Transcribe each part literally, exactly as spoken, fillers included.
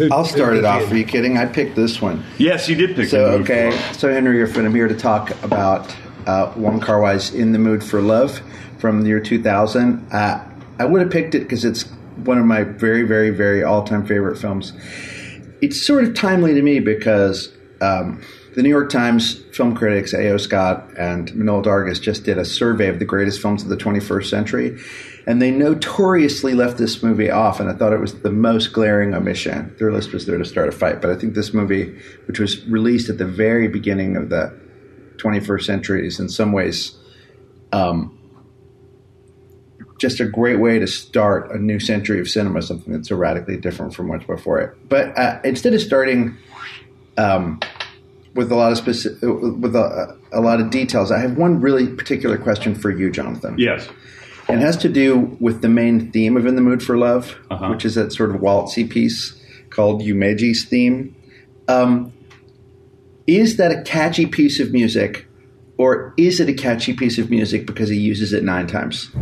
Who, I'll start it off. Are you kidding? I picked this one. Yes, you did pick it. So, okay. So, Henry Irfan, I'm here to talk about uh, Wong Kar-wai's In the Mood for Love from the year two thousand. Uh, I would have picked it because it's one of my very, very, very all-time favorite films. It's sort of timely to me because um, the New York Times film critics, A O. Scott and Manolo Dargis, just did a survey of the greatest films of the twenty-first century. And they notoriously left this movie off, and I thought it was the most glaring omission. Their list was There to Start a Fight. But I think this movie, which was released at the very beginning of the twenty-first century, is in some ways um, just a great way to start a new century of cinema, something that's so radically different from what's before it. But uh, instead of starting um, with a lot of specific, with a, a lot of details, I have one really particular question for you, Jonathan. Yes. It has to do with the main theme of In the Mood for Love, uh-huh. which is that sort of waltzy piece called Yumeji's Theme. Um, is that a catchy piece of music, or is it a catchy piece of music because he uses it nine times?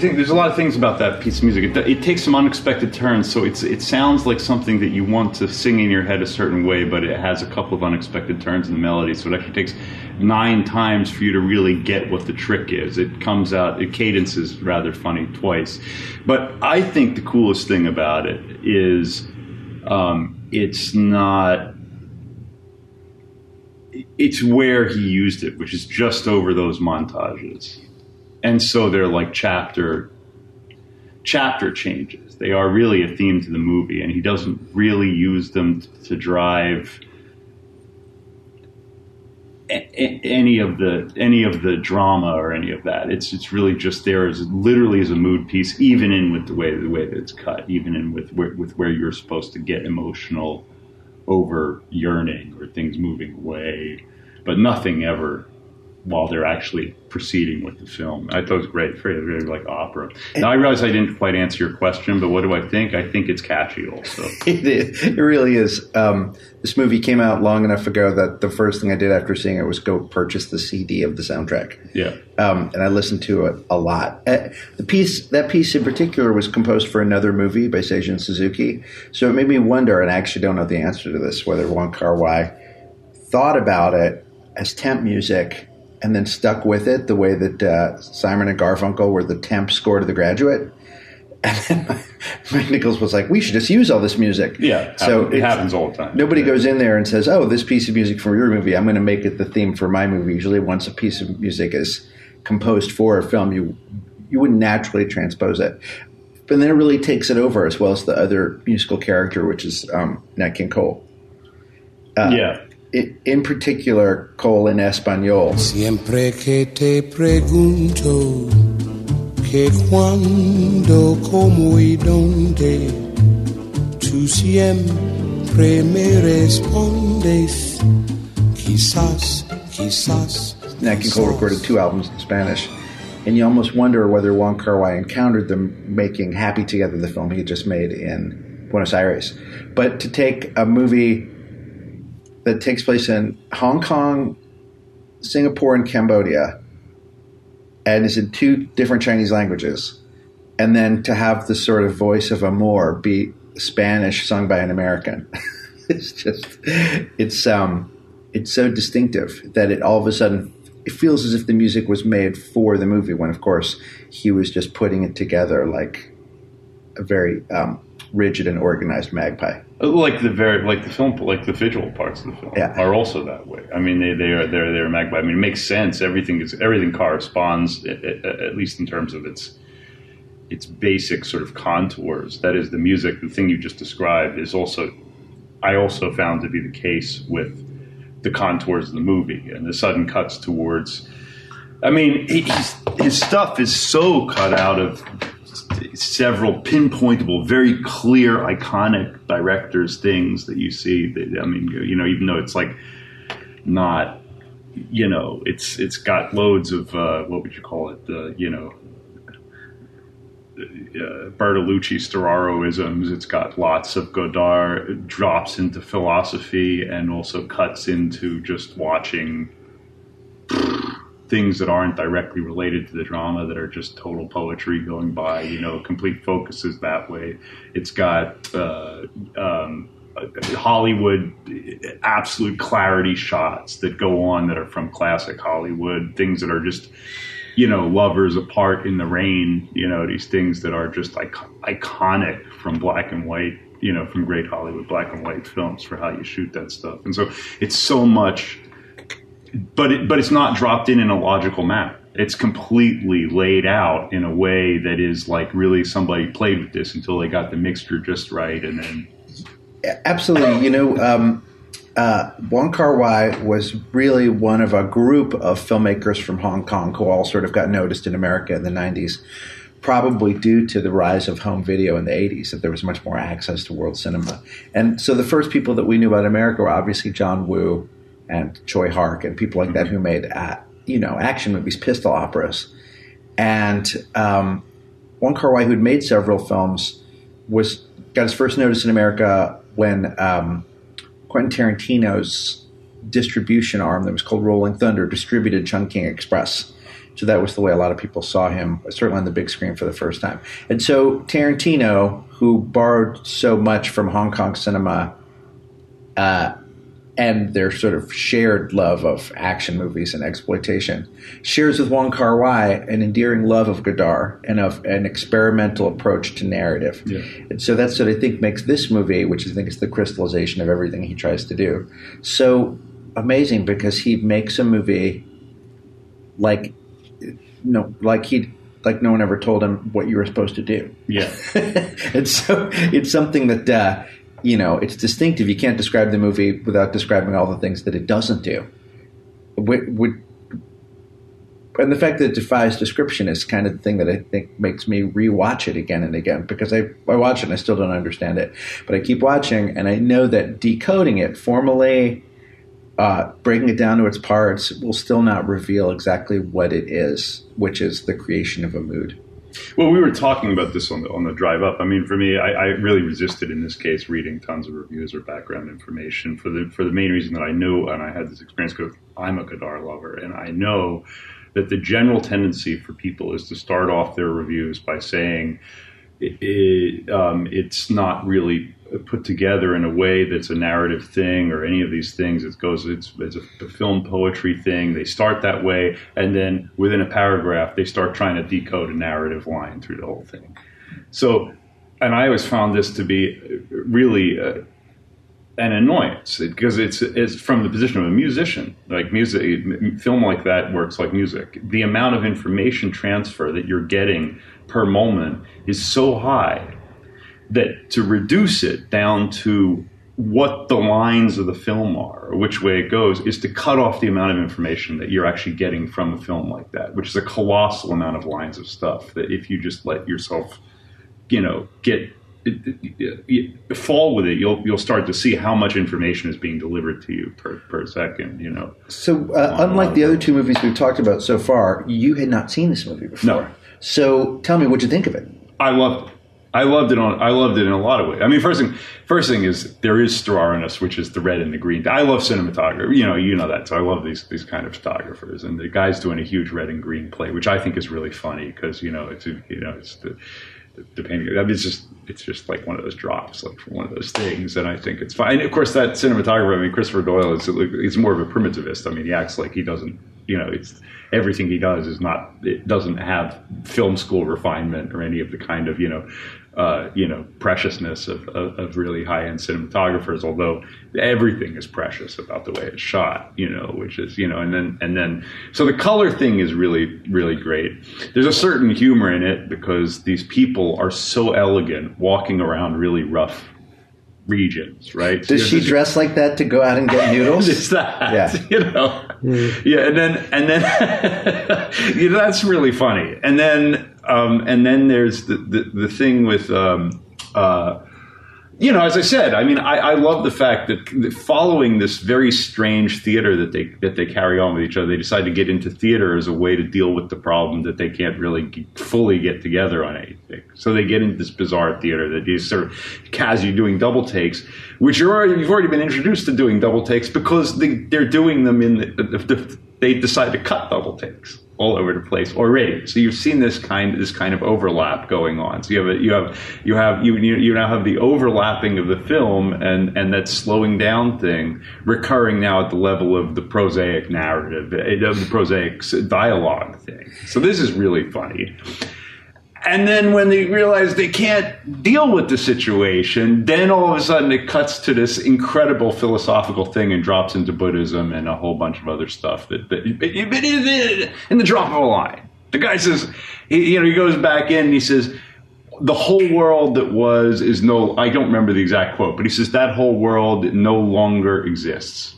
There's a lot of things about that piece of music. It, it takes some unexpected turns, so it's it sounds like something that you want to sing in your head a certain way, but it has a couple of unexpected turns in the melody, so it actually takes nine times for you to really get what the trick is. It comes out, it cadences rather funny twice. But I think the coolest thing about it is um, it's not... It's where he used it, which is just over those montages. And so they're like chapter chapter changes. They are really a theme to the movie, and he doesn't really use them t- to drive a- a- any of the any of the drama or any of that. It's it's really just there as literally as a mood piece, even in with the way the way that it's cut, even in with where, with where you're supposed to get emotional over yearning or things moving away, but nothing ever while they're actually proceeding with the film. I thought it was great. It's really like opera. Now, I realize I didn't quite answer your question, but what do I think? I think it's catchy also. It is. It really is. Um, this movie came out long enough ago that the first thing I did after seeing it was go purchase the C D of the soundtrack. Yeah. Um, and I listened to it a lot. Uh, the piece, that piece in particular was composed for another movie by Seijin Suzuki. So it made me wonder, and I actually don't know the answer to this, whether Wong Kar-wai thought about it as temp music and then stuck with it the way that uh, Simon and Garfunkel were the temp score to The Graduate. And then my, Mike Nichols was like, we should just use all this music. Yeah, so it happens all the time. Nobody yeah. goes in there and says, oh, this piece of music from your movie, I'm going to make it the theme for my movie. Usually once a piece of music is composed for a film, you you wouldn't naturally transpose it. But then it really takes it over as well as the other musical character, which is um, Nat King Cole. Uh, yeah. It, in particular, Cole in Espanol. Siempre que te pregunto que cuando, cómo y dónde, tú siempre me respondes quizás, quizás. Nat King Cole recorded two albums in Spanish, and you almost wonder whether Wong Kar-wai encountered them making Happy Together, the film he had just made in Buenos Aires. But to take a movie that takes place in Hong Kong, Singapore, and Cambodia, and is in two different Chinese languages, and then to have the sort of voice of Amor be Spanish sung by an American. It's just, it's um, it's so distinctive that it all of a sudden, it feels as if the music was made for the movie when, of course, he was just putting it together like a very um, rigid and organized magpie. Like the very, like the film, like the visual parts of the film yeah. are also that way. I mean, they, they are they're they're magpie. I mean, it makes sense. Everything is everything corresponds, at, at least in terms of its its basic sort of contours. That is, the music, the thing you just described, is also, I also found to be the case with the contours of the movie and the sudden cuts towards. I mean, he's, his stuff is so cut out of several pinpointable, very clear, iconic directors' things that you see. That, I mean, you know, even though it's like not, you know, it's it's got loads of uh, what would you call it? Uh, you know, uh, Bertolucci, Storaroisms. It's got lots of Godard drops into philosophy and also cuts into just watching things that aren't directly related to the drama that are just total poetry going by, you know, complete focuses that way. It's got uh, um, Hollywood absolute clarity shots that go on that are from classic Hollywood, things that are just, you know, lovers apart in the rain, you know, these things that are just like iconic from black and white, you know, from great Hollywood black and white films for how you shoot that stuff. And so it's so much... But it, but it's not dropped in in a logical manner. It's completely laid out in a way that is like really somebody played with this until they got the mixture just right, and then absolutely, you know, um, uh, Wong Kar-wai was really one of a group of filmmakers from Hong Kong who all sort of got noticed in America in the nineties, probably due to the rise of home video in the eighties, that there was much more access to world cinema, and so the first people that we knew about America were obviously John Woo and Tsui Hark and people like that who made, uh, you know, action movies, pistol operas. And um, Wong Kar-wai, who'd made several films, was got his first notice in America when um, Quentin Tarantino's distribution arm that was called Rolling Thunder distributed Chungking Express. So that was the way a lot of people saw him, certainly on the big screen for the first time. And so Tarantino, who borrowed so much from Hong Kong cinema, uh, and their sort of shared love of action movies and exploitation, shares with Wong Kar-wai an endearing love of Godard and of an experimental approach to narrative. Yeah. And so that's what I think makes this movie, which I think is the crystallization of everything he tries to do, so amazing, because he makes a movie like no, like he like no one ever told him what you were supposed to do. Yeah, and so it's something that. Uh, You know, it's distinctive. You can't describe the movie without describing all the things that it doesn't do. And the fact that it defies description is kind of the thing that I think makes me rewatch it again and again, because I, I watch it and I still don't understand it. But I keep watching, and I know that decoding it formally, uh, breaking it down to its parts, will still not reveal exactly what it is, which is the creation of a mood. Well, we were talking about this on the on the drive up. I mean, for me, I, I really resisted in this case reading tons of reviews or background information for the for the main reason that I knew, and I had this experience because I'm a Godard lover, and I know that the general tendency for people is to start off their reviews by saying it, it, um, it's not really put together in a way that's a narrative thing or any of these things. It goes, it's, it's a film poetry thing. They start that way, and then within a paragraph, they start trying to decode a narrative line through the whole thing. So, and I always found this to be really uh, an annoyance, because it's, it's from the position of a musician. Like music, film like that works like music. The amount of information transfer that you're getting per moment is so high that to reduce it down to what the lines of the film are, or which way it goes, is to cut off the amount of information that you're actually getting from a film like that, which is a colossal amount of lines of stuff that if you just let yourself, you know, get it, it, it, it, fall with it, you'll you'll start to see how much information is being delivered to you per, per second, you know. So uh, unlike the other two movies we've talked about so far, you had not seen this movie before. No. So tell me, what'd you think of it? I loved it. I loved it on. I loved it in a lot of ways. I mean, first thing, first thing is there is Storaro-ness, which is the red and the green. I love cinematography. You know, you know that. So I love these these kind of photographers, and the guy's doing a huge red and green play, which I think is really funny because you know it's you know it's the, the, the painting. I mean, it's just it's just like one of those drops, like one of those things, and I think it's fine. And of course, that cinematographer. I mean, Christopher Doyle is he's more of a primitivist. I mean, he acts like he doesn't you know, it's everything he does is not, it doesn't have film school refinement or any of the kind of, you know, uh, you know, preciousness of, of, of really high-end cinematographers, although everything is precious about the way it's shot, you know, which is, you know, and then, and then, so the color thing is really, really great. There's a certain humor in it because these people are so elegant walking around really rough regions, right? Does she dress like that to go out and get noodles? It's that, yeah. You know? Mm. Yeah, and then, and then, you know, that's really funny. And then, um, and then there's the, the, the thing with, um, uh, you know, as I said, I mean, I, I love the fact that following this very strange theater that they that they carry on with each other, they decide to get into theater as a way to deal with the problem that they can't really fully get together on anything. So they get into this bizarre theater that is sort of Kaz, you're doing double takes, which you're already, you've already been introduced to doing double takes because they, they're doing them in the, the, the, they decide to cut double takes all over the place already. So you've seen this kind this kind of overlap going on. So you have a, you have you have you you now have the overlapping of the film and and that slowing down thing recurring now at the level of the prosaic narrative, of the prosaic dialogue thing. So this is really funny. And then when they realize they can't deal with the situation, then all of a sudden it cuts to this incredible philosophical thing and drops into Buddhism and a whole bunch of other stuff that, that, that in the drop of a line. The guy says, he, you know, he goes back in and he says, the whole world that was is no, I don't remember the exact quote, but he says that whole world no longer exists.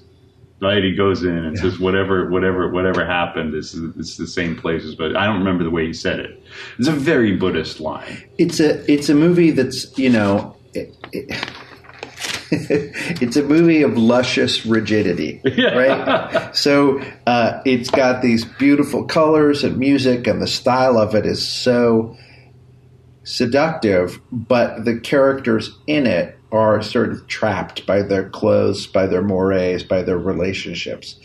Right? He goes in and yeah. says whatever, whatever, whatever happened is it's the same places, but I don't remember the way he said it. It's a very Buddhist line. It's a it's a movie that's you know, it, it, it's a movie of luscious rigidity, yeah. right? So uh, it's got these beautiful colors and music, and the style of it is so seductive, but the characters in it are sort of trapped by their clothes, by their mores, by their relationships.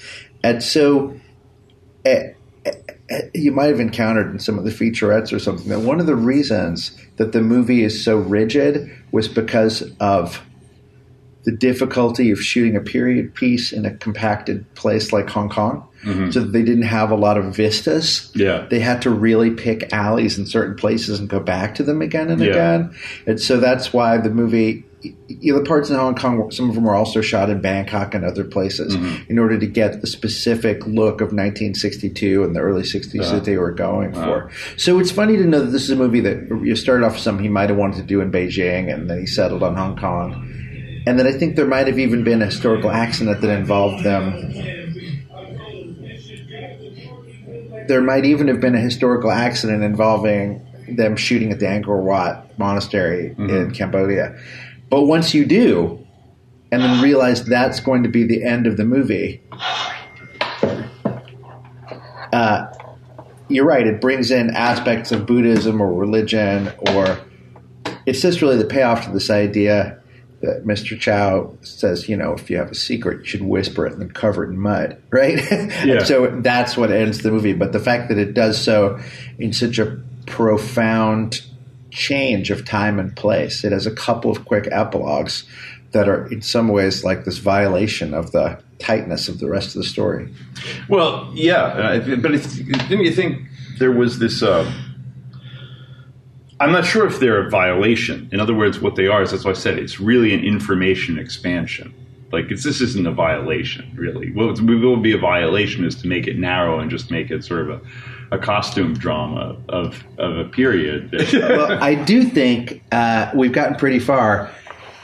And so uh, uh, you might have encountered in some of the featurettes or something that one of the reasons that the movie is so rigid was because of the difficulty of shooting a period piece in a compacted place like Hong Kong. Mm-hmm. So they didn't have a lot of vistas. Yeah. They had to really pick alleys in certain places and go back to them again and yeah. again. And so that's why the movie, you know, the parts in Hong Kong, some of them were also shot in Bangkok and other places mm-hmm. in order to get the specific look of nineteen sixty-two and the early sixties uh, that they were going uh, for. So it's funny to know that this is a movie that you started off with something he might have wanted to do in Beijing and then he settled on Hong Kong. And that I think there might have even been a historical accident that involved them. There might even have been a historical accident involving them shooting at the Angkor Wat monastery mm-hmm. in Cambodia. But once you do, and then realize that's going to be the end of the movie, uh, you're right, it brings in aspects of Buddhism or religion, or it's just really the payoff to this idea that Mister Chow says, you know, if you have a secret, you should whisper it and then cover it in mud, right? Yeah. So that's what ends the movie. But the fact that it does so in such a profound change of time and place, it has a couple of quick epilogues that are in some ways like this violation of the tightness of the rest of the story. Well, yeah. But it's, didn't you think there was this... Uh I'm not sure if they're a violation. In other words, what they are is, that's why I said, it's really an information expansion. Like, it's, this isn't a violation, really. What would be a violation is to make it narrow and just make it sort of a, a costume drama of, of a period. Well, I do think uh, we've gotten pretty far.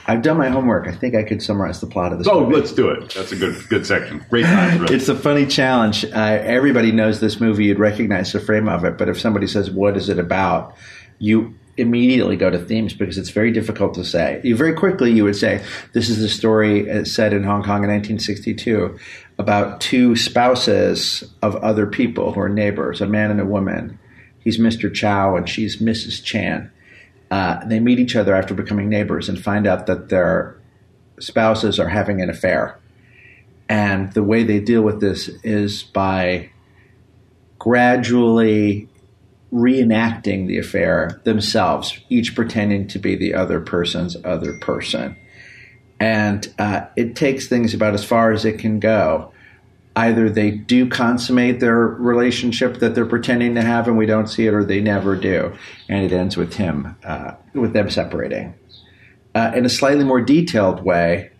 I've done my homework. I think I could summarize the plot of this. Oh, movie. Let's do it. That's a good good section. Great time. Really. It's a funny challenge. Uh, everybody knows this movie. You'd recognize the frame of it. But if somebody says, what is it about? You immediately go to themes because it's very difficult to say. You very quickly you would say, this is a story set in Hong Kong in nineteen sixty-two about two spouses of other people who are neighbors, a man and a woman. He's Mister Chow and she's Missus Chan. Uh, they meet each other after becoming neighbors and find out that their spouses are having an affair. And the way they deal with this is by gradually reenacting the affair themselves, each pretending to be the other person's other person. And uh, it takes things about as far as it can go. either they do consummate their relationship that they're pretending to have and we don't see it, or they never do. And it ends with him, uh, with them separating. Uh, in a slightly more detailed way,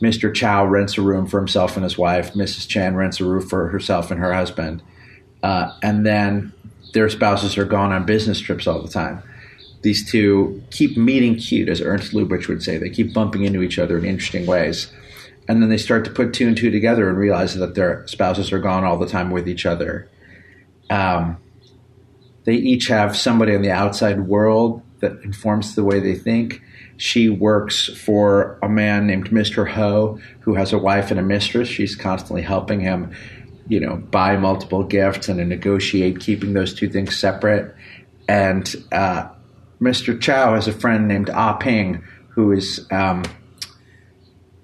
Mister Chow rents a room for himself and his wife. Missus Chan rents a room for herself and her husband. Uh, and then their spouses are gone on business trips all the time. These two keep meeting cute, as Ernst Lubitsch would say. They keep bumping into each other in interesting ways. And then they start to put two and two together and realize that their spouses are gone all the time with each other. Um, they each have somebody in the outside world that informs the way they think. She works for a man named Mister Ho, who has a wife and a mistress. She's constantly helping him, you know, buy multiple gifts and to negotiate keeping those two things separate. And uh, Mister Chow has a friend named Ah Ping, who is um,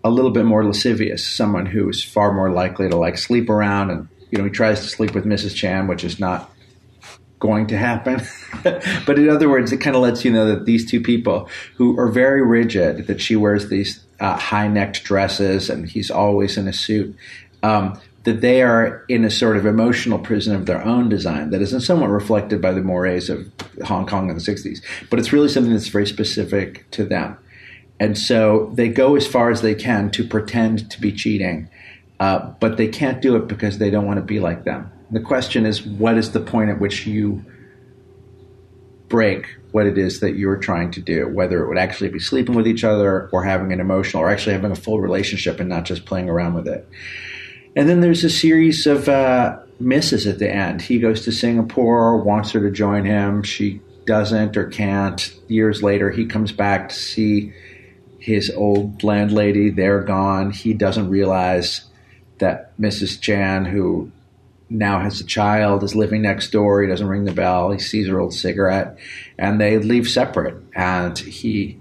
a little bit more lascivious, someone who is far more likely to like sleep around. And, you know, he tries to sleep with Missus Chan, which is not going to happen. But in other words, it kind of lets you know that these two people who are very rigid, that she wears these uh, high-necked dresses and he's always in a suit, um, that they are in a sort of emotional prison of their own design that isn't somewhat reflected by the mores of Hong Kong in the sixties. But it's really something that's very specific to them. And so they go as far as they can to pretend to be cheating, uh, but they can't do it because they don't want to be like them. The question is, what is the point at which you break what it is that you're trying to do, whether it would actually be sleeping with each other or having an emotional or actually having a full relationship and not just playing around with it. And then there's a series of uh, misses at the end. He goes to Singapore, wants her to join him. She doesn't or can't. Years later, he comes back to see his old landlady. They're gone. He doesn't realize that Missus Chan, who now has a child, is living next door. He doesn't ring the bell. He sees her old cigarette, and they leave separate. And he,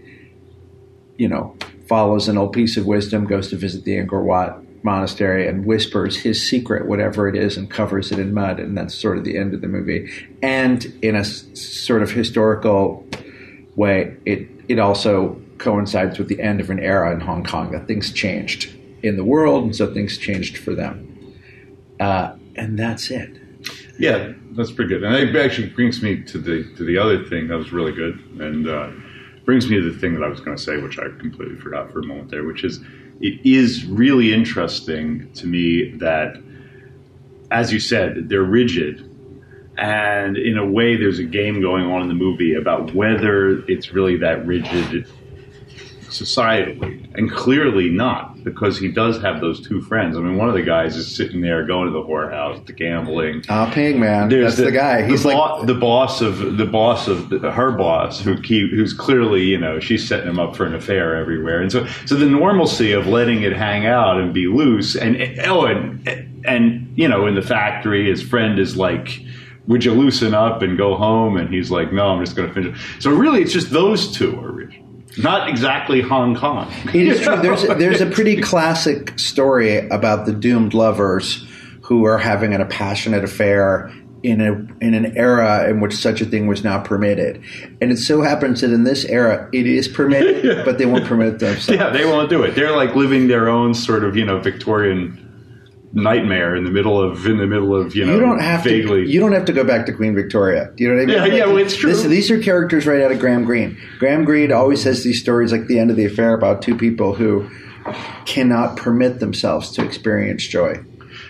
you know, follows an old piece of wisdom, goes to visit the Angkor Wat monastery and whispers his secret, whatever it is, and covers it in mud. And that's sort of the end of the movie. And in a sort of historical way, it, it also coincides with the end of an era in Hong Kong, that things changed in the world. And so things changed for them. Uh, And that's it. Yeah, that's pretty good. And it actually brings me to the to the other thing that was really good, and uh, brings me to the thing that I was going to say, which I completely forgot for a moment there, which is it is really interesting to me that, as you said, they're rigid. And in a way, there's a game going on in the movie about whether it's really that rigid societally, and clearly not, because he does have those two friends. I mean, one of the guys is sitting there going to the whorehouse, the gambling. Ah, Ping, man, There's that's the, the guy. He's the like bo- the boss of the boss of the, her boss, who keep, who's clearly, you know, she's setting him up for an affair everywhere, and so so the normalcy of letting it hang out and be loose, and oh, and and you know, in the factory, his friend is like, "Would you loosen up and go home?" And he's like, "No, I'm just going to finish." So really, it's just those two are rich. Not exactly Hong Kong. It is true. There's, there's a pretty classic story about the doomed lovers who are having an passionate affair in a in an era in which such a thing was not permitted. And it so happens that in this era, it is permitted, yeah. But they won't permit themselves. Yeah, they won't do it. They're like living their own sort of, you know, Victorian nightmare in the middle of in the middle of you know you don't have vaguely to, you don't have to go back to Queen Victoria. You know what I mean? Yeah, like, yeah, well, it's true. This, these are characters right out of Graham Greene. Graham Greene always has these stories like The End of the Affair about two people who cannot permit themselves to experience joy.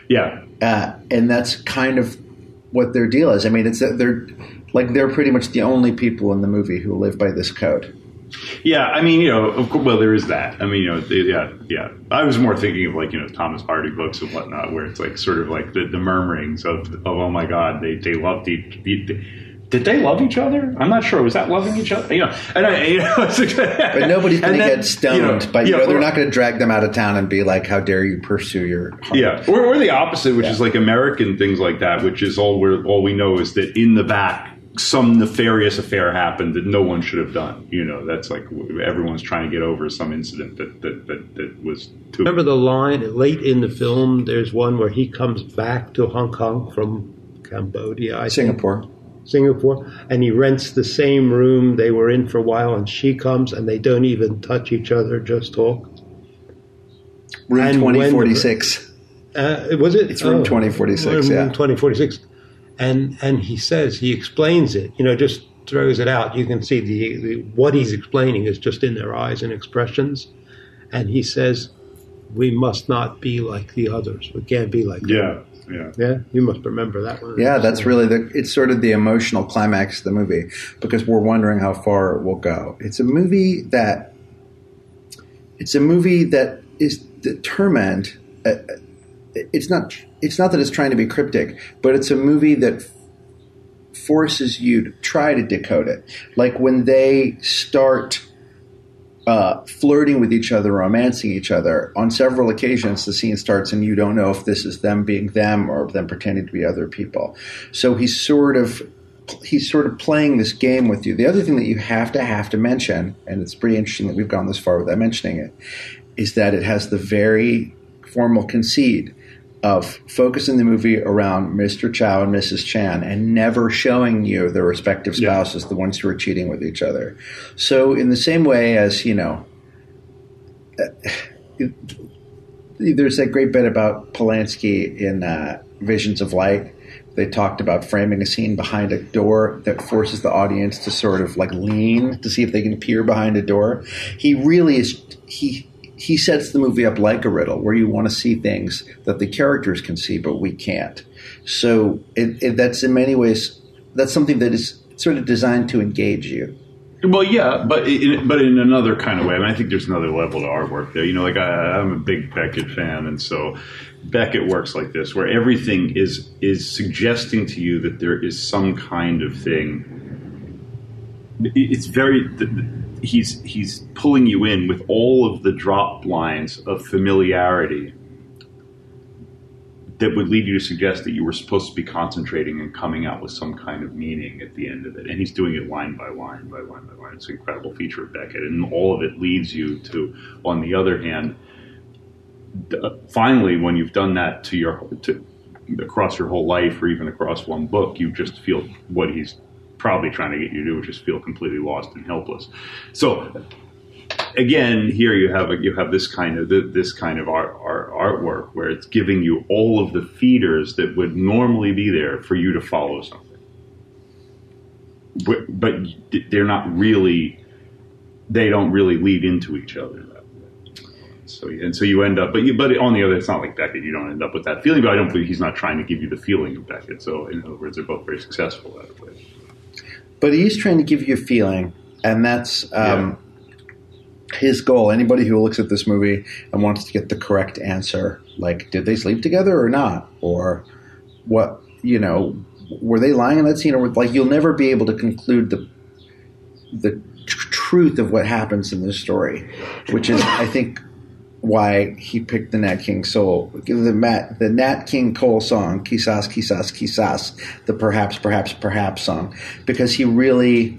Yeah, uh, and that's kind of what their deal is. I mean, it's they're like they're pretty much the only people in the movie who live by this code. Yeah, I mean, you know, of course, well, there is that. I mean, you know, they, yeah, yeah. I was more thinking of, like, you know, Thomas Hardy books and whatnot, where it's, like, sort of like the, the murmurings of, of, oh, my God, they, they loved each other. Did they love each other? I'm not sure. Was that loving each other? You know, and I, you know, but nobody's going to get stoned. You know, by, you yeah, know, they're or, not going to drag them out of town and be like, "How dare you pursue your heart?" Yeah, or, or the opposite, which yeah. is like American things like that, which is all we're, all we know is that in the back, some nefarious affair happened that no one should have done. You know, that's like everyone's trying to get over some incident that that, that, that was too... Remember the line, late in the film, there's one where he comes back to Hong Kong from Cambodia, I Singapore. Think. Singapore. And he rents the same room they were in for a while, and she comes, and they don't even touch each other, just talk. Room twenty forty-six. Uh, was it? It's Room oh, twenty forty-six, room yeah. Room twenty forty-six. And and he says, he explains it, you know, just throws it out. You can see the, the what he's explaining is just in their eyes and expressions. And he says, we must not be like the others. We can't be like yeah. them. Yeah, yeah. You must remember that one. Yeah, that's really the. It's sort of the emotional climax of the movie because we're wondering how far it will go. It's a movie that. It's a movie that is determined. Uh, it's not. It's not that it's trying to be cryptic, but it's a movie that f- forces you to try to decode it. Like when they start. Uh, flirting with each other, romancing each other. On several occasions, the scene starts and you don't know if this is them being them or them pretending to be other people. So he's sort of he's sort of playing this game with you. The other thing that you have to have to mention, and it's pretty interesting that we've gone this far without mentioning it, is that it has the very formal conceit of focusing the movie around Mister Chow and Missus Chan and never showing you their respective spouses, yeah. the ones who are cheating with each other. So in the same way as, you know, uh, there's that great bit about Polanski in uh, Visions of Light. They talked about framing a scene behind a door that forces the audience to sort of like lean to see if they can peer behind a door. He really is – he. He sets the movie up like a riddle where you want to see things that the characters can see, but we can't. So it, it, that's in many ways, that's something that is sort of designed to engage you. Well, yeah, but in, but in another kind of way. And I think there's another level to artwork there. You know, like I, I'm a big Beckett fan. And so Beckett works like this, where everything is is suggesting to you that there is some kind of thing. It's very... The, the, He's he's pulling you in with all of the drop lines of familiarity that would lead you to suggest that you were supposed to be concentrating and coming out with some kind of meaning at the end of it. And he's doing it line by line, by line by line. It's an incredible feature of Beckett. And all of it leads you to, on the other hand, finally, when you've done that to your to, across your whole life or even across one book, you just feel what he's probably trying to get you to do, which is feel completely lost and helpless. So, again, here you have a, you have this kind of this kind of art, art artwork where it's giving you all of the feeders that would normally be there for you to follow something, but, but they're not really they don't really lead into each other that way. So and so you end up, but you but on the other, it's not like Beckett. You don't end up with that feeling. But I don't believe he's not trying to give you the feeling of Beckett. So in other words, they're both very successful that way. But he's trying to give you a feeling, and that's um, yeah. his goal. Anybody who looks at this movie and wants to get the correct answer, like, did they sleep together or not? Or what, you know, were they lying in that scene? Or like, you'll never be able to conclude the the tr- truth of what happens in this story, which is, I think, why he picked the Nat King Soul, the, Matt, the Nat King Cole song, Quizás, Quizás, Quizás, the perhaps, perhaps, perhaps song, because he really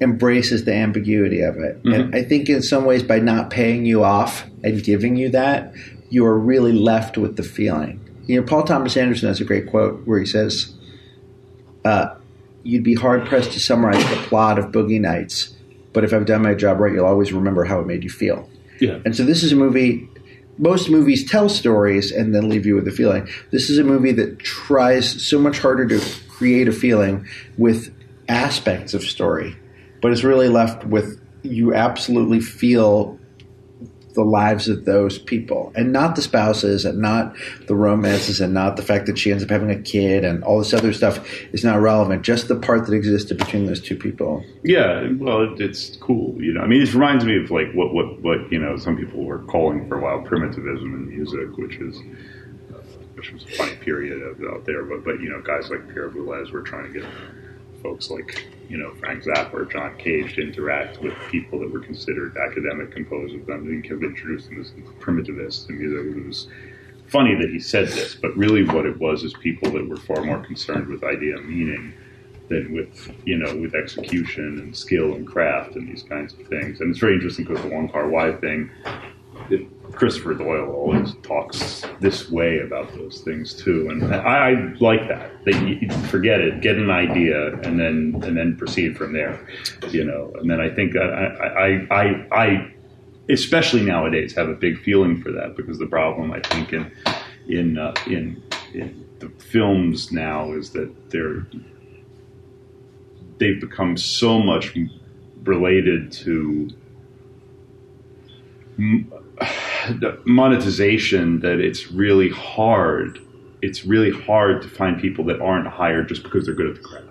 embraces the ambiguity of it. Mm-hmm. And I think in some ways by not paying you off and giving you that, you are really left with the feeling. You know, Paul Thomas Anderson has a great quote where he says, uh, you'd be hard-pressed to summarize the plot of Boogie Nights, but if I've done my job right, you'll always remember how it made you feel. Yeah. And so this is a movie – most movies tell stories and then leave you with a feeling. This is a movie that tries so much harder to create a feeling with aspects of story, but it's really left with you absolutely feel the lives of those people and not the spouses and not the romances and not the fact that she ends up having a kid and all this other stuff is not relevant. Just the part that existed between those two people. Yeah, well, it's cool. You know, I mean, it reminds me of like what, what, what you know, some people were calling for a while primitivism in music, which is uh, which was a funny period of, out there. But, but you know, guys like Pierre Boulez were trying to get folks like, you know, Frank Zappa or John Cage to interact with people that were considered academic composers. I mean, kind of introduced them as primitivists and music. It was funny that he said this, but really what it was is people that were far more concerned with idea and meaning than with, you know, with execution and skill and craft and these kinds of things. And it's very interesting because the Wong Kar-wai thing, it, Christopher Doyle always talks this way about those things too, and I, I like that. They forget it, get an idea, and then and then proceed from there, you know. And then I think I, I, I, I especially nowadays have a big feeling for that because the problem I think in in uh, in in the films now is that they're they've become so much related to m- monetization that it's really hard. It's really hard to find people that aren't hired just because they're good at the craft.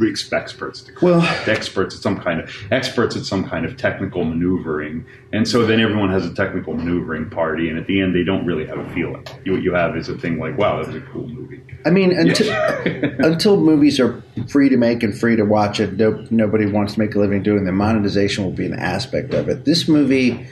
We expect experts to well, experts at some kind of experts at some kind of technical maneuvering, and so then everyone has a technical maneuvering party, and at the end they don't really have a feeling. You, what you have is a thing like, "Wow, that was a cool movie." I mean, until, yeah. until movies are free to make and free to watch, it no, nobody wants to make a living doing them. Monetization will be an aspect of it. This movie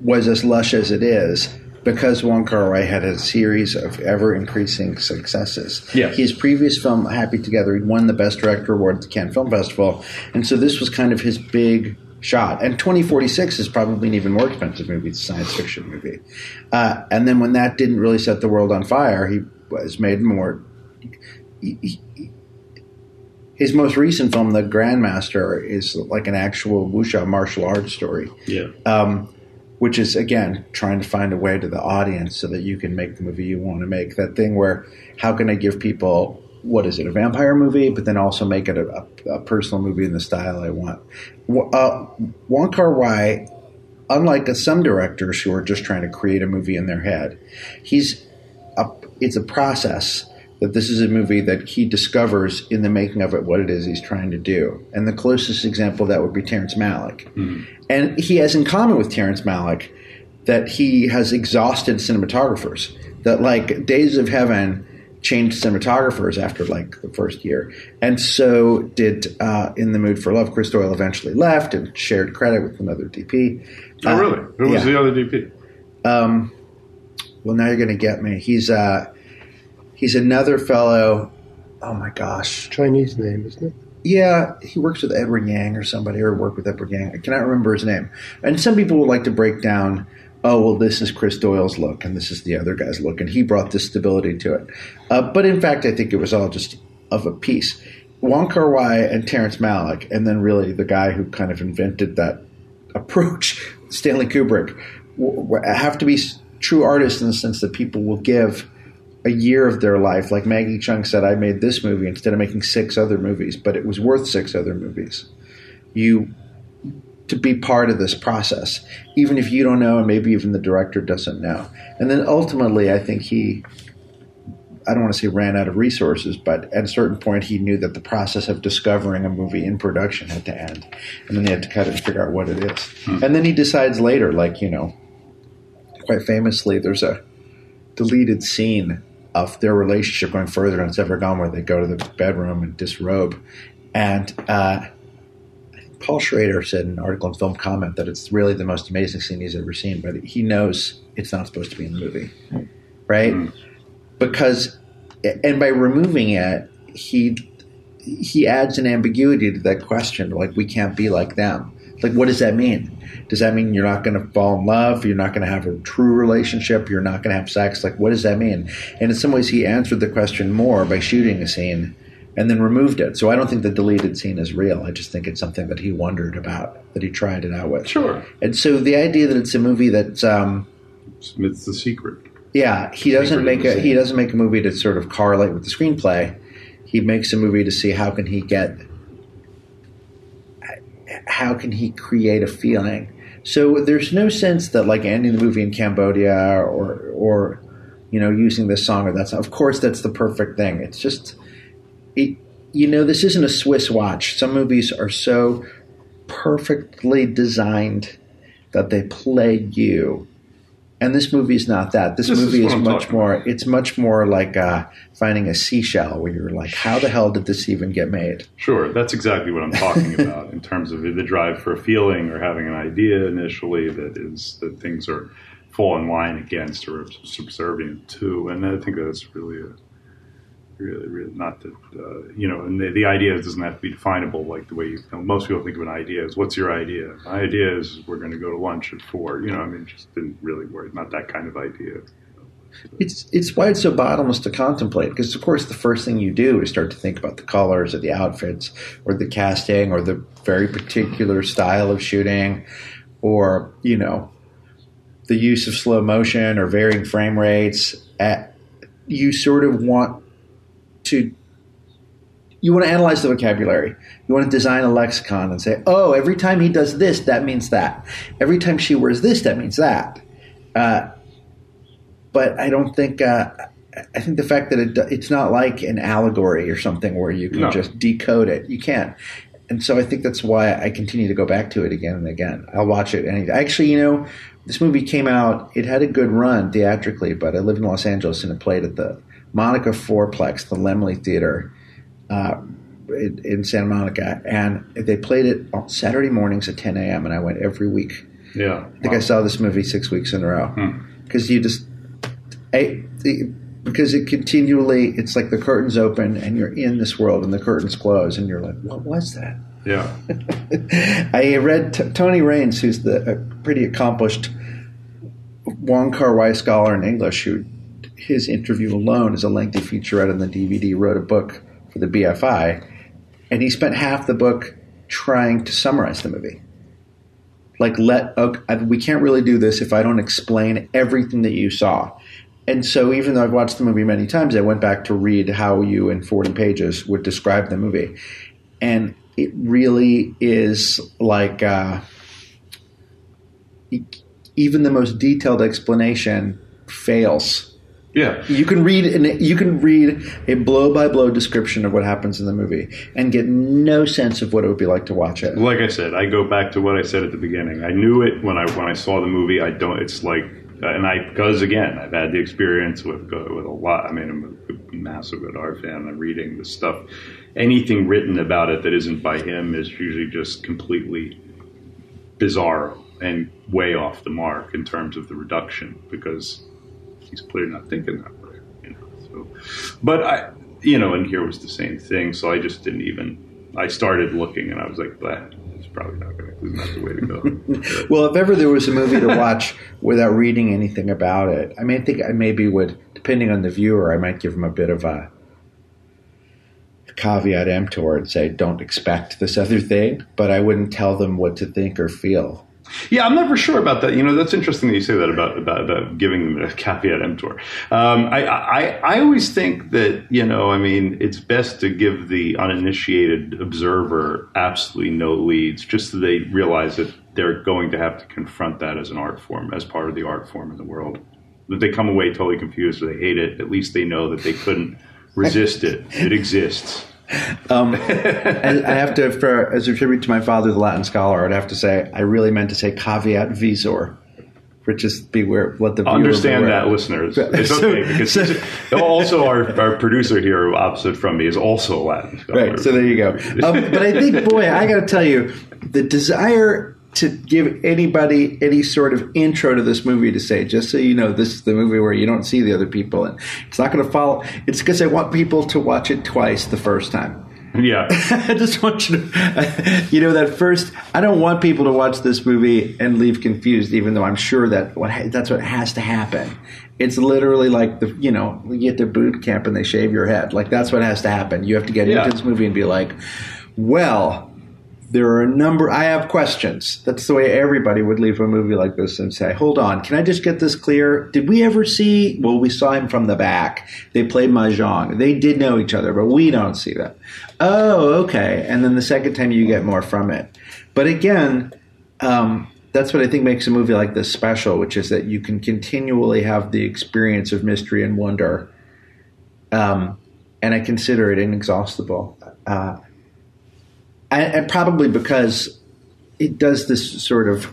was as lush as it is because Wong Kar-wai had a series of ever-increasing successes. Yeah. His previous film, Happy Together, he won the Best Director Award at the Cannes Film Festival, and so this was kind of his big shot. And twenty forty-six is probably an even more expensive movie. It's a science fiction movie. Uh, and then when that didn't really set the world on fire, he was made more... He, he, His most recent film, The Grandmaster, is like an actual wuxia martial arts story. Yeah. Um, which is, again, trying to find a way to the audience so that you can make the movie you want to make. That thing where, how can I give people, what is it, a vampire movie, but then also make it a, a, a personal movie in the style I want. Uh, Wong Kar-wai, unlike some directors who are just trying to create a movie in their head, he's a, it's a process. That this is a movie that he discovers in the making of it what it is he's trying to do. And the closest example of that would be Terrence Malick. Mm-hmm. And he has in common with Terrence Malick that he has exhausted cinematographers. That, like, Days of Heaven changed cinematographers after, like, the first year. And so did uh, In the Mood for Love. Chris Doyle eventually left and shared credit with another D P. Oh, uh, really? Who was yeah. the other D P? Um, well, now you're going to get me. He's... Uh, He's another fellow, oh my gosh. Chinese name, isn't it? Yeah, he works with Edward Yang or somebody, or worked with Edward Yang. I cannot remember his name. And some people would like to break down, oh, well, this is Chris Doyle's look, and this is the other guy's look, and he brought this stability to it. Uh, but in fact, I think it was all just of a piece. Wong Kar-wai and Terrence Malick, and then really the guy who kind of invented that approach, Stanley Kubrick, have to be true artists in the sense that people will give a year of their life. Like Maggie Chung said, I made this movie instead of making six other movies, but it was worth six other movies. You, to be part of this process, even if you don't know, and maybe even the director doesn't know. And then ultimately, I think he, I don't want to say ran out of resources, but at a certain point, he knew that the process of discovering a movie in production had to end. And then he had to cut it and figure out what it is. Hmm. And then he decides later, like, you know, quite famously, there's a deleted scene of their relationship going further than it's ever gone, where they go to the bedroom and disrobe. And uh, Paul Schrader said in an article in Film Comment that it's really the most amazing scene he's ever seen, but he knows it's not supposed to be in the movie, right? Mm-hmm. Because, and by removing it, he he adds an ambiguity to that question, like, we can't be like them. Like, what does that mean? Does that mean you're not going to fall in love? You're not going to have a true relationship? You're not going to have sex? Like, what does that mean? And in some ways, he answered the question more by shooting a scene and then removed it. So I don't think the deleted scene is real. I just think it's something that he wondered about, that he tried it out with. Sure. And so the idea that it's a movie that's... Um, it's the secret. Yeah. He doesn't make a he doesn't make a movie to sort of correlate with the screenplay. He makes a movie to see how can he get... How can he create a feeling? So there's no sense that, like, ending the movie in Cambodia or, or you know, using this song or that song. Of course, that's the perfect thing. It's just, it, you know, this isn't a Swiss watch. Some movies are so perfectly designed that they plague you. And this movie is not that. This, this movie is, is much more, about. It's much more like uh, finding a seashell where you're like, how the hell did this even get made? Sure, that's exactly what I'm talking about in terms of the drive for a feeling or having an idea initially that is that things are fall in line against or subservient to. And I think that's really, a, really, really not that, uh, you know, and the, the idea doesn't have to be definable like the way you, you know, most people think of an idea is, what's your idea? My idea is we're going to go to lunch at four. You know, I mean, just didn't really worry. Not that kind of idea. You know, so. It's it's why it's so bottomless to contemplate because, of course, the first thing you do is start to think about the colors or the outfits or the casting or the very particular style of shooting or, you know, the use of slow motion or varying frame rates at, you sort of want to you want to analyze the vocabulary. You want to design a lexicon and say, oh, every time he does this, that means that. Every time she wears this, that means that. Uh, but I don't think uh, – I think the fact that it, it's not like an allegory or something where you can no. just decode it. You can't. And so I think that's why I continue to go back to it again and again. I'll watch it. And actually, you know, this movie came out – it had a good run theatrically, but I live in Los Angeles and it played at the Monica Fourplex, the Lemley Theater Uh, in, in Santa Monica, and they played it on Saturday mornings at ten a.m. and I went every week. Yeah, I think wow. I saw this movie six weeks in a row because hmm. you just, I, the, because it continually, it's like the curtains open and you're in this world and the curtains close and you're like, what was that? Yeah, I read t- Tony Raines, who's the a pretty accomplished Wong Kar-wai scholar in English, who his interview alone is a lengthy featurette on the D V D. Wrote a book for the B F I, and he spent half the book trying to summarize the movie. Like, let okay, we can't really do this if I don't explain everything that you saw. And so even though I've watched the movie many times, I went back to read how you in forty pages would describe the movie. And it really is like uh, even the most detailed explanation fails. Yeah, you can read an, you can read a blow by blow description of what happens in the movie and get no sense of what it would be like to watch it. Like I said, I go back to what I said at the beginning. I knew it when I when I saw the movie. I don't. It's like, and I because again, I've had the experience with with a lot. I mean, I'm a massive Godard fan. I'm reading this stuff. Anything written about it that isn't by him is usually just completely bizarre and way off the mark in terms of the reduction, because he's clearly not thinking that way, you know. So, but I, you know, and here was the same thing. So I just didn't even. I started looking, and I was like, "It's probably not going to. Not the way to go." Well, if ever there was a movie to watch without reading anything about it, I mean, I think I maybe would, depending on the viewer, I might give him a bit of a caveat emptor and say, "Don't expect this other thing," but I wouldn't tell them what to think or feel. Yeah, I'm never sure about that. You know, that's interesting that you say that about about, about giving them a caveat emptor. Um, I, I I always think that, you know, I mean, it's best to give the uninitiated observer absolutely no leads, just so they realize that they're going to have to confront that as an art form, as part of the art form in the world. If they come away totally confused or they hate it, at least they know that they couldn't resist it. It exists. Um, I, I have to, for, as a tribute to my father, the Latin scholar, I'd have to say I really meant to say caveat visor, which is beware. Let the understand beware. That, listeners. It's okay because so, also our, our producer here, opposite from me, is also a Latin scholar. Right. So there you go. Um, but I think, boy, I got to tell you, the desire to give anybody any sort of intro to this movie to say, just so you know, this is the movie where you don't see the other people, and it's not going to follow. It's because I want people to watch it twice the first time. Yeah, I just want you to, you know, that first. I don't want people to watch this movie and leave confused, even though I'm sure that what that's what has to happen. It's literally like the, you know, you get to boot camp and they shave your head. Like, that's what has to happen. You have to get yeah. into this movie and be like, well, there are a number – I have questions. That's the way everybody would leave a movie like this and say, hold on, can I just get this clear? Did we ever see – well, we saw him from the back. They played mahjong. They did know each other, but we don't see them. Oh, okay. And then the second time you get more from it. But again, um, that's what I think makes a movie like this special, which is that you can continually have the experience of mystery and wonder. Um, and I consider it inexhaustible. Uh I, and probably because it does this sort of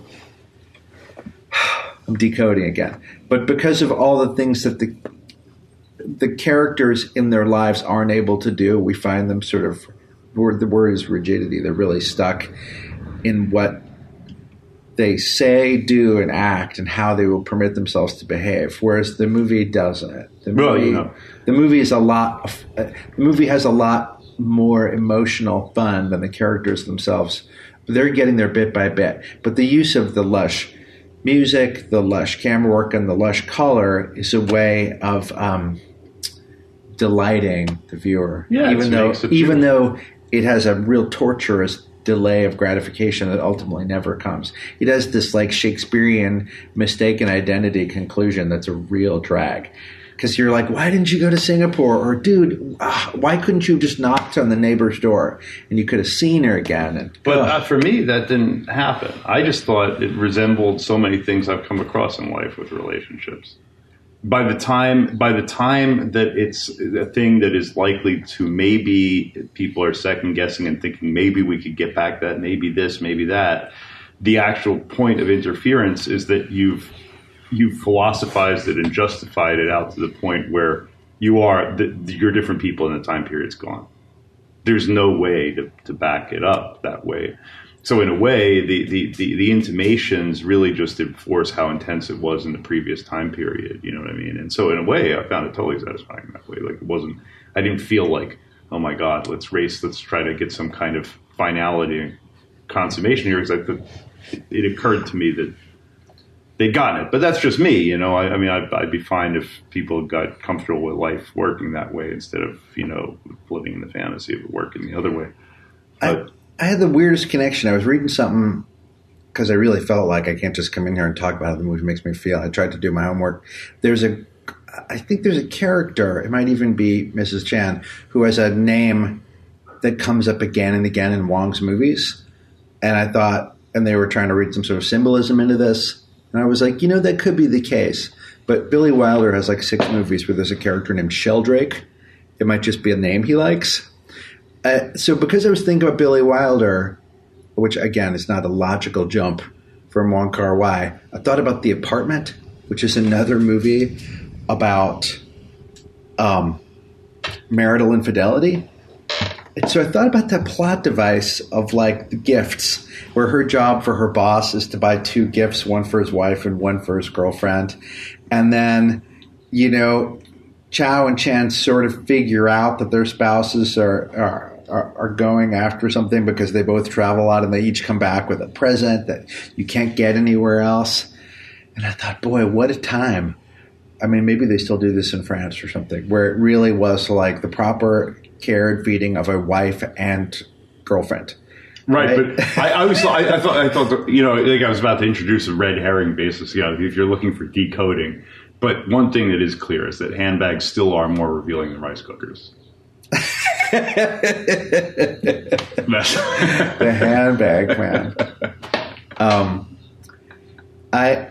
– I'm decoding again. But because of all the things that the the characters in their lives aren't able to do, we find them sort of – the word is rigidity. They're really stuck in what they say, do, and act, and how they will permit themselves to behave, whereas the movie doesn't. The movie, well, you know. the movie is a lot – the movie has a lot – more emotional fun than the characters themselves. They're getting their bit by bit. But the use of the lush music, the lush camera work, and the lush color is a way of um, delighting the viewer. Yeah, even though even though it has a real torturous delay of gratification that ultimately never comes. It has this like Shakespearean mistaken identity conclusion that's a real drag. because you're like, why didn't you go to Singapore? Or, dude, uh, why couldn't you have just knocked on the neighbor's door and you could have seen her again? And, but uh, for me, that didn't happen. I just thought it resembled so many things I've come across in life with relationships. By the time, by the time that it's a thing that is likely to, maybe people are second guessing and thinking maybe we could get back that, maybe this, maybe that. The actual point of interference is that you've you've philosophized it and justified it out to the point where you are the, you're different people and the time period's gone. There's no way to to back it up that way. So in a way, the, the, the, the intimations really just enforce how intense it was in the previous time period. You know what I mean? And so in a way, I found it totally satisfying that way. Like it wasn't, I didn't feel like, oh my God, let's race, let's try to get some kind of finality and consummation here. It's like the, it, it occurred to me that they'd gotten it. But that's just me, you know. I, I mean, I'd, I'd be fine if people got comfortable with life working that way instead of, you know, living in the fantasy of it working the other way. But, I- I had the weirdest connection. I was reading something because I really felt like I can't just come in here and talk about how the movie makes me feel. I tried to do my homework. There's a, I think there's a character, it might even be Missus Chan, who has a name that comes up again and again in Wong's movies. And I thought, and they were trying to read some sort of symbolism into this. And I was like, you know, that could be the case. But Billy Wilder has like six movies where there's a character named Sheldrake. It might just be a name he likes. Uh, so because I was thinking about Billy Wilder, which, again, is not a logical jump from Wong Kar-wai, I thought about The Apartment, which is another movie about um, marital infidelity. And so I thought about that plot device of, like, the gifts, where her job for her boss is to buy two gifts, one for his wife and one for his girlfriend. And then, you know, Chow and Chan sort of figure out that their spouses are, are are going after something because they both travel a lot and they each come back with a present that you can't get anywhere else. And I thought, boy, what a time. I mean, maybe they still do this in France or something, where it really was like the proper care and feeding of a wife and girlfriend. Right, right, but I, I was I, I thought I thought you know, like I was about to introduce a red herring basis, you know, if you're looking for decoding. But one thing that is clear is that handbags still are more revealing than rice cookers. The handbag, man. Um, I,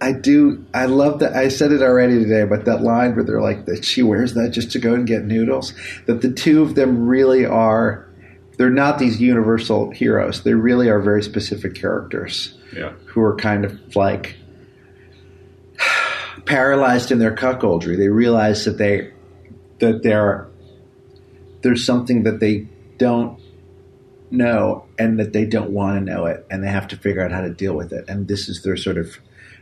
I do. I love that. I said it already today, but that line where they're like that she wears that just to go and get noodles. That the two of them really are. They're not these universal heroes. They really are very specific characters. Yeah. Who are kind of like paralyzed in their cuckoldry. They realize that they that they're there's something that they don't know and that they don't want to know it, and they have to figure out how to deal with it. And this is their sort of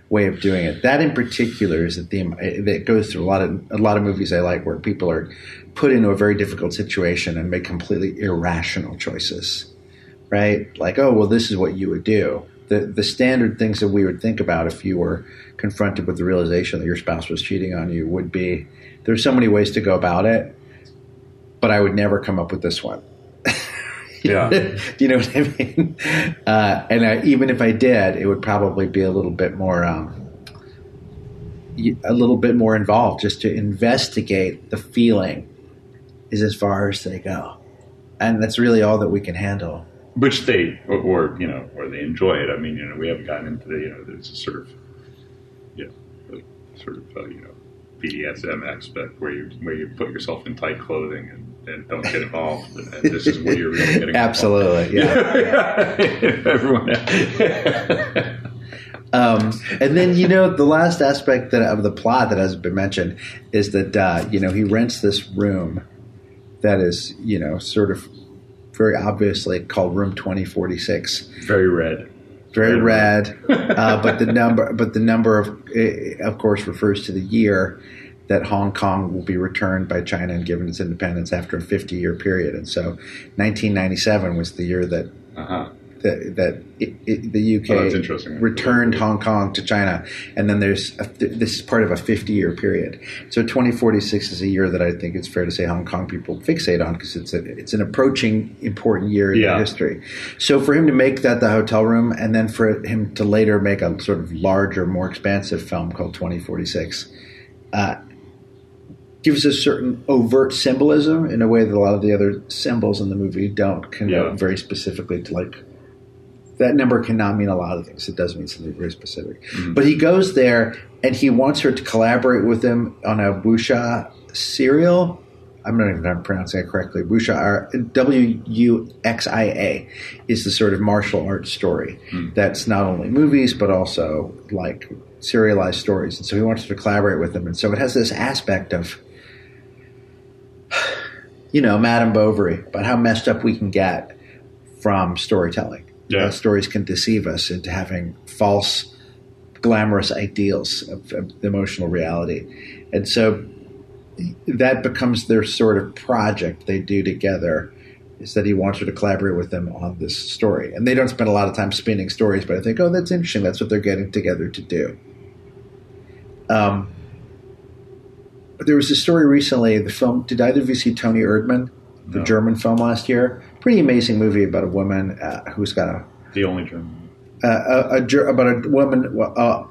way of doing it. That in particular is a theme that goes through a lot of a lot of movies I like, where people are put into a very difficult situation and make completely irrational choices. Right? Like, oh well, this is what you would do. The the standard things that we would think about if you were confronted with the realization that your spouse was cheating on you would be, there's so many ways to go about it, but I would never come up with this one. Yeah. Do you know what I mean? Uh, and I, even if I did, it would probably be a little bit more, um, a little bit more involved, just to investigate the feeling is as far as they go. And that's really all that we can handle. Which they, or, or, you know, or they enjoy it. I mean, you know, we haven't gotten into the, you know, there's a sort of, you know, sort of, uh, you know, B D S M aspect where you where you put yourself in tight clothing and, and don't get involved. And, and this is where you're really getting absolutely, involved. Absolutely, yeah. Everyone. Um, and then, you know, the last aspect that, of the plot that hasn't been mentioned is that, uh, you know, he rents this room that is, you know, sort of, very obviously called Room twenty forty-six. Very red. Very red. red. uh, but the number, but the number of, of course, refers to the year that Hong Kong will be returned by China and given its independence after a fifty-year period. And so, nineteen ninety-seven was the year that uh-huh. that, that it, it, the U K oh, returned Hong Kong to China. And then there's a, this is part of a fifty-year period. So twenty forty-six is a year that I think it's fair to say Hong Kong people fixate on because it's a, it's an approaching important year in yeah. history. So for him to make that the hotel room, and then for him to later make a sort of larger, more expansive film called twenty forty-six, uh, gives a certain overt symbolism in a way that a lot of the other symbols in the movie don't connote yeah. very specifically to, like, that number cannot mean a lot of things. It does mean something very specific. Mm-hmm. But he goes there and he wants her to collaborate with him on a wuxia serial. I'm not even I'm pronouncing it correctly. Wuxia, W U X I A, is the sort of martial arts story mm. that's not only movies but also like serialized stories. And so he wants her to collaborate with him. And so it has this aspect of, you know, Madame Bovary, about how messed up we can get from storytelling. Yeah. Uh, stories can deceive us into having false, glamorous ideals of, of emotional reality. And so that becomes their sort of project they do together, is that he wants her to collaborate with them on this story. And they don't spend a lot of time spinning stories, but I think, oh, that's interesting. That's what they're getting together to do. Um, but there was a story recently, the film, did either of you see Tony Erdmann? The no. German film last year. Pretty amazing movie about a woman uh, who's got a... The only German. Uh, a, a, about a woman uh,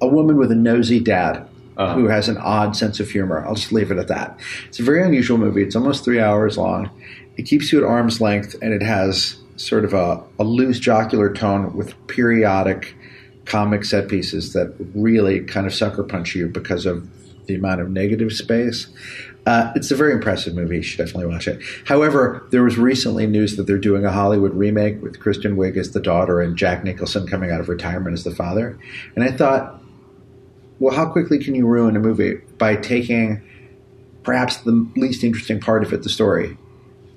a woman with a nosy dad uh-huh. who has an odd sense of humor. I'll just leave it at that. It's a very unusual movie. It's almost three hours long. It keeps you at arm's length, and it has sort of a, a loose jocular tone with periodic comic set pieces that really kind of sucker punch you because of the amount of negative space. Uh, it's a very impressive movie. You should definitely watch it. However, there was recently news that they're doing a Hollywood remake with Kristen Wiig as the daughter and Jack Nicholson coming out of retirement as the father. And I thought, well, how quickly can you ruin a movie by taking perhaps the least interesting part of it, the story,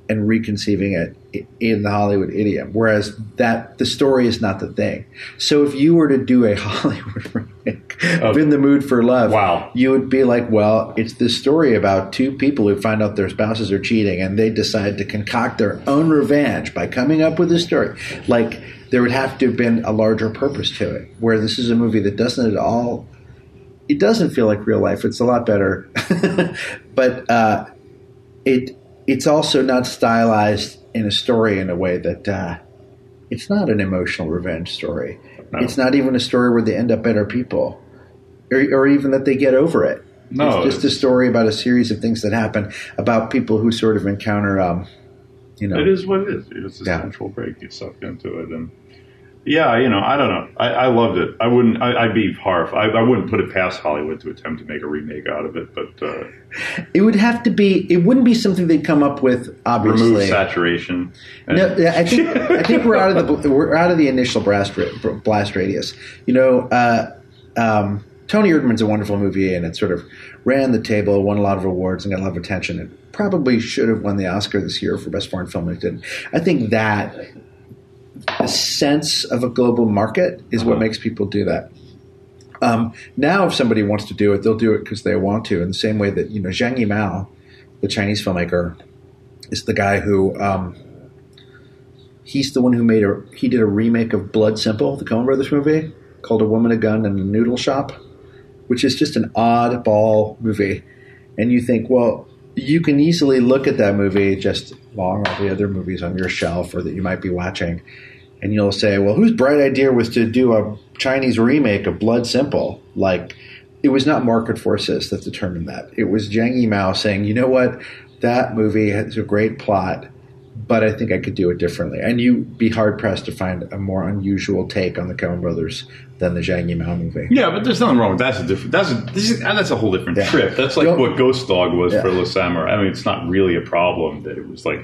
and reconceiving it in the Hollywood idiom, whereas that the story is not the thing. So if you were to do a Hollywood remake of okay. In the Mood for Love, wow. you would be like, well, it's this story about two people who find out their spouses are cheating and they decide to concoct their own revenge by coming up with a story. Like, there would have to have been a larger purpose to it, where this is a movie that doesn't at all – it doesn't feel like real life. It's a lot better. But uh, it – It's also not stylized in a story in a way that uh, it's not an emotional revenge story. No. It's not even a story where they end up better people or, or even that they get over it. No, it's just it's, a story about a series of things that happen about people who sort of encounter, um, you know. It is what it is. It's a yeah. central break. You sucked into it. And yeah, you know, I don't know. I, I loved it. I wouldn't, I, I'd be horrified. I, I wouldn't put it past Hollywood to attempt to make a remake out of it, but. Uh, it would have to be, it wouldn't be something they'd come up with, obviously. Remove saturation. No, I think, I think we're out of the, we're out of the initial blast, blast radius. You know, uh, um, Tony Erdmann's a wonderful movie, and it sort of ran the table, won a lot of awards, and got a lot of attention. It probably should have won the Oscar this year for Best Foreign Film, and it didn't. I think that. The sense of a global market is uh-huh. what makes people do that. Um, now, if somebody wants to do it, they'll do it because they want to. In the same way that, you know, Zhang Yimou, the Chinese filmmaker, is the guy who um, he's the one who made a he did a remake of Blood Simple, the Coen Brothers movie, called A Woman, a Gun, and a Noodle Shop, which is just an oddball movie. And you think, well, you can easily look at that movie just along all the other movies on your shelf or that you might be watching, and you'll say, well, whose bright idea was to do a Chinese remake of Blood Simple? Like, it was not market forces that determined that. It was Zhang Yimou saying, you know what, that movie has a great plot, but I think I could do it differently. And you'd be hard-pressed to find a more unusual take on the Coen Brothers than the Zhang Yimou movie. Yeah, but there's nothing wrong with that. That's a, different, that's a, this is, that's a whole different yeah. trip. That's like Don't, what Ghost Dog was yeah. for Le Samurai. I mean, it's not really a problem that it was like,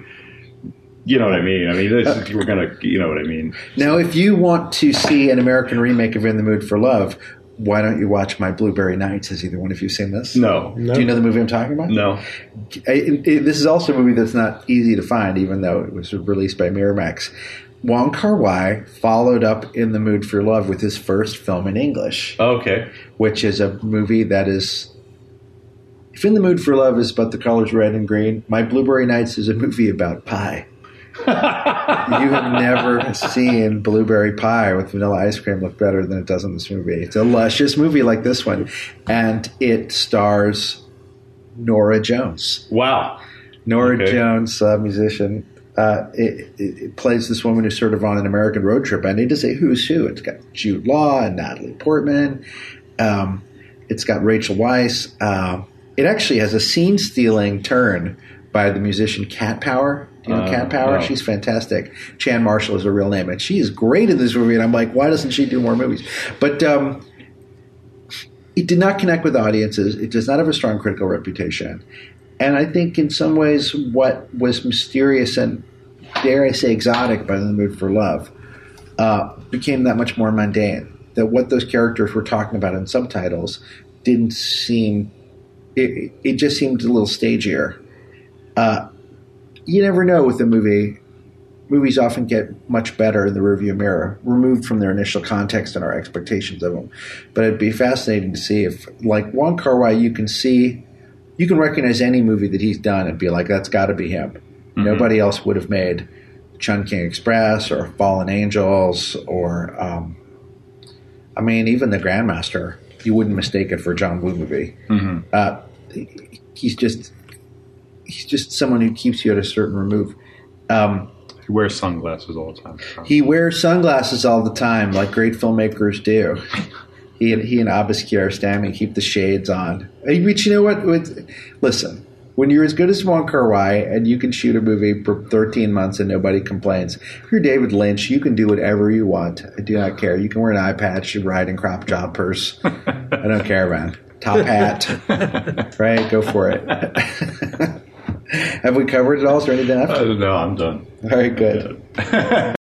you know what I mean? I mean, this, uh, we're going to, you know what I mean? Now, if you want to see an American remake of In the Mood for Love, why don't you watch My Blueberry Nights? Has either one of you seen this? No. no. Do you know the movie I'm talking about? No. I, it, this is also a movie that's not easy to find, even though it was released by Miramax. Wong Kar-wai followed up In the Mood for Love with his first film in English. Oh, okay. Which is a movie that is... If In the Mood for Love is about the colors red and green, My Blueberry Nights is a movie about pie. You have never seen blueberry pie with vanilla ice cream look better than it does in this movie. It's a luscious movie like this one. And it stars Norah Jones. Wow. Norah okay. Jones, uh, musician, uh, it, it, it plays this woman who's sort of on an American road trip. I need to say who's who. It's got Jude Law and Natalie Portman. Um, it's got Rachel Weisz. Um, It actually has a scene-stealing turn by the musician Cat Power. Do you know uh, Cat Power? No. She's fantastic. Chan Marshall is her real name, and she is great in this movie. And I'm like, why doesn't she do more movies? But um, it did not connect with audiences. It does not have a strong critical reputation. And I think in some ways what was mysterious and, dare I say, exotic by The Mood for Love uh, became that much more mundane. That what those characters were talking about in subtitles didn't seem it, – it just seemed a little stagier. Uh, you never know with a movie. Movies often get much better in the rearview mirror, removed from their initial context and our expectations of them. But it'd be fascinating to see if – like Wong Kar-wai, you can see – you can recognize any movie that he's done and be like, that's got to be him. Mm-hmm. Nobody else would have made Chungking Express or Fallen Angels or um, – I mean, even The Grandmaster, you wouldn't mistake it for a John Woo movie. Mm-hmm. Uh, he's just he's just someone who keeps you at a certain remove. Um, he wears sunglasses all the time. He wears sunglasses all the time, like great filmmakers do. he and he and Obscure Stammy keep the shades on. But you know what? Listen, when you're as good as Wong Kar-wai and you can shoot a movie for thirteen months and nobody complains, if you're David Lynch, you can do whatever you want. I do not care. You can wear an eye patch, you ride in crop job purse. I don't care, man. Top hat. Right? Go for it. Have we covered it all? Is there anything after? Uh, no, I'm done. All right, good.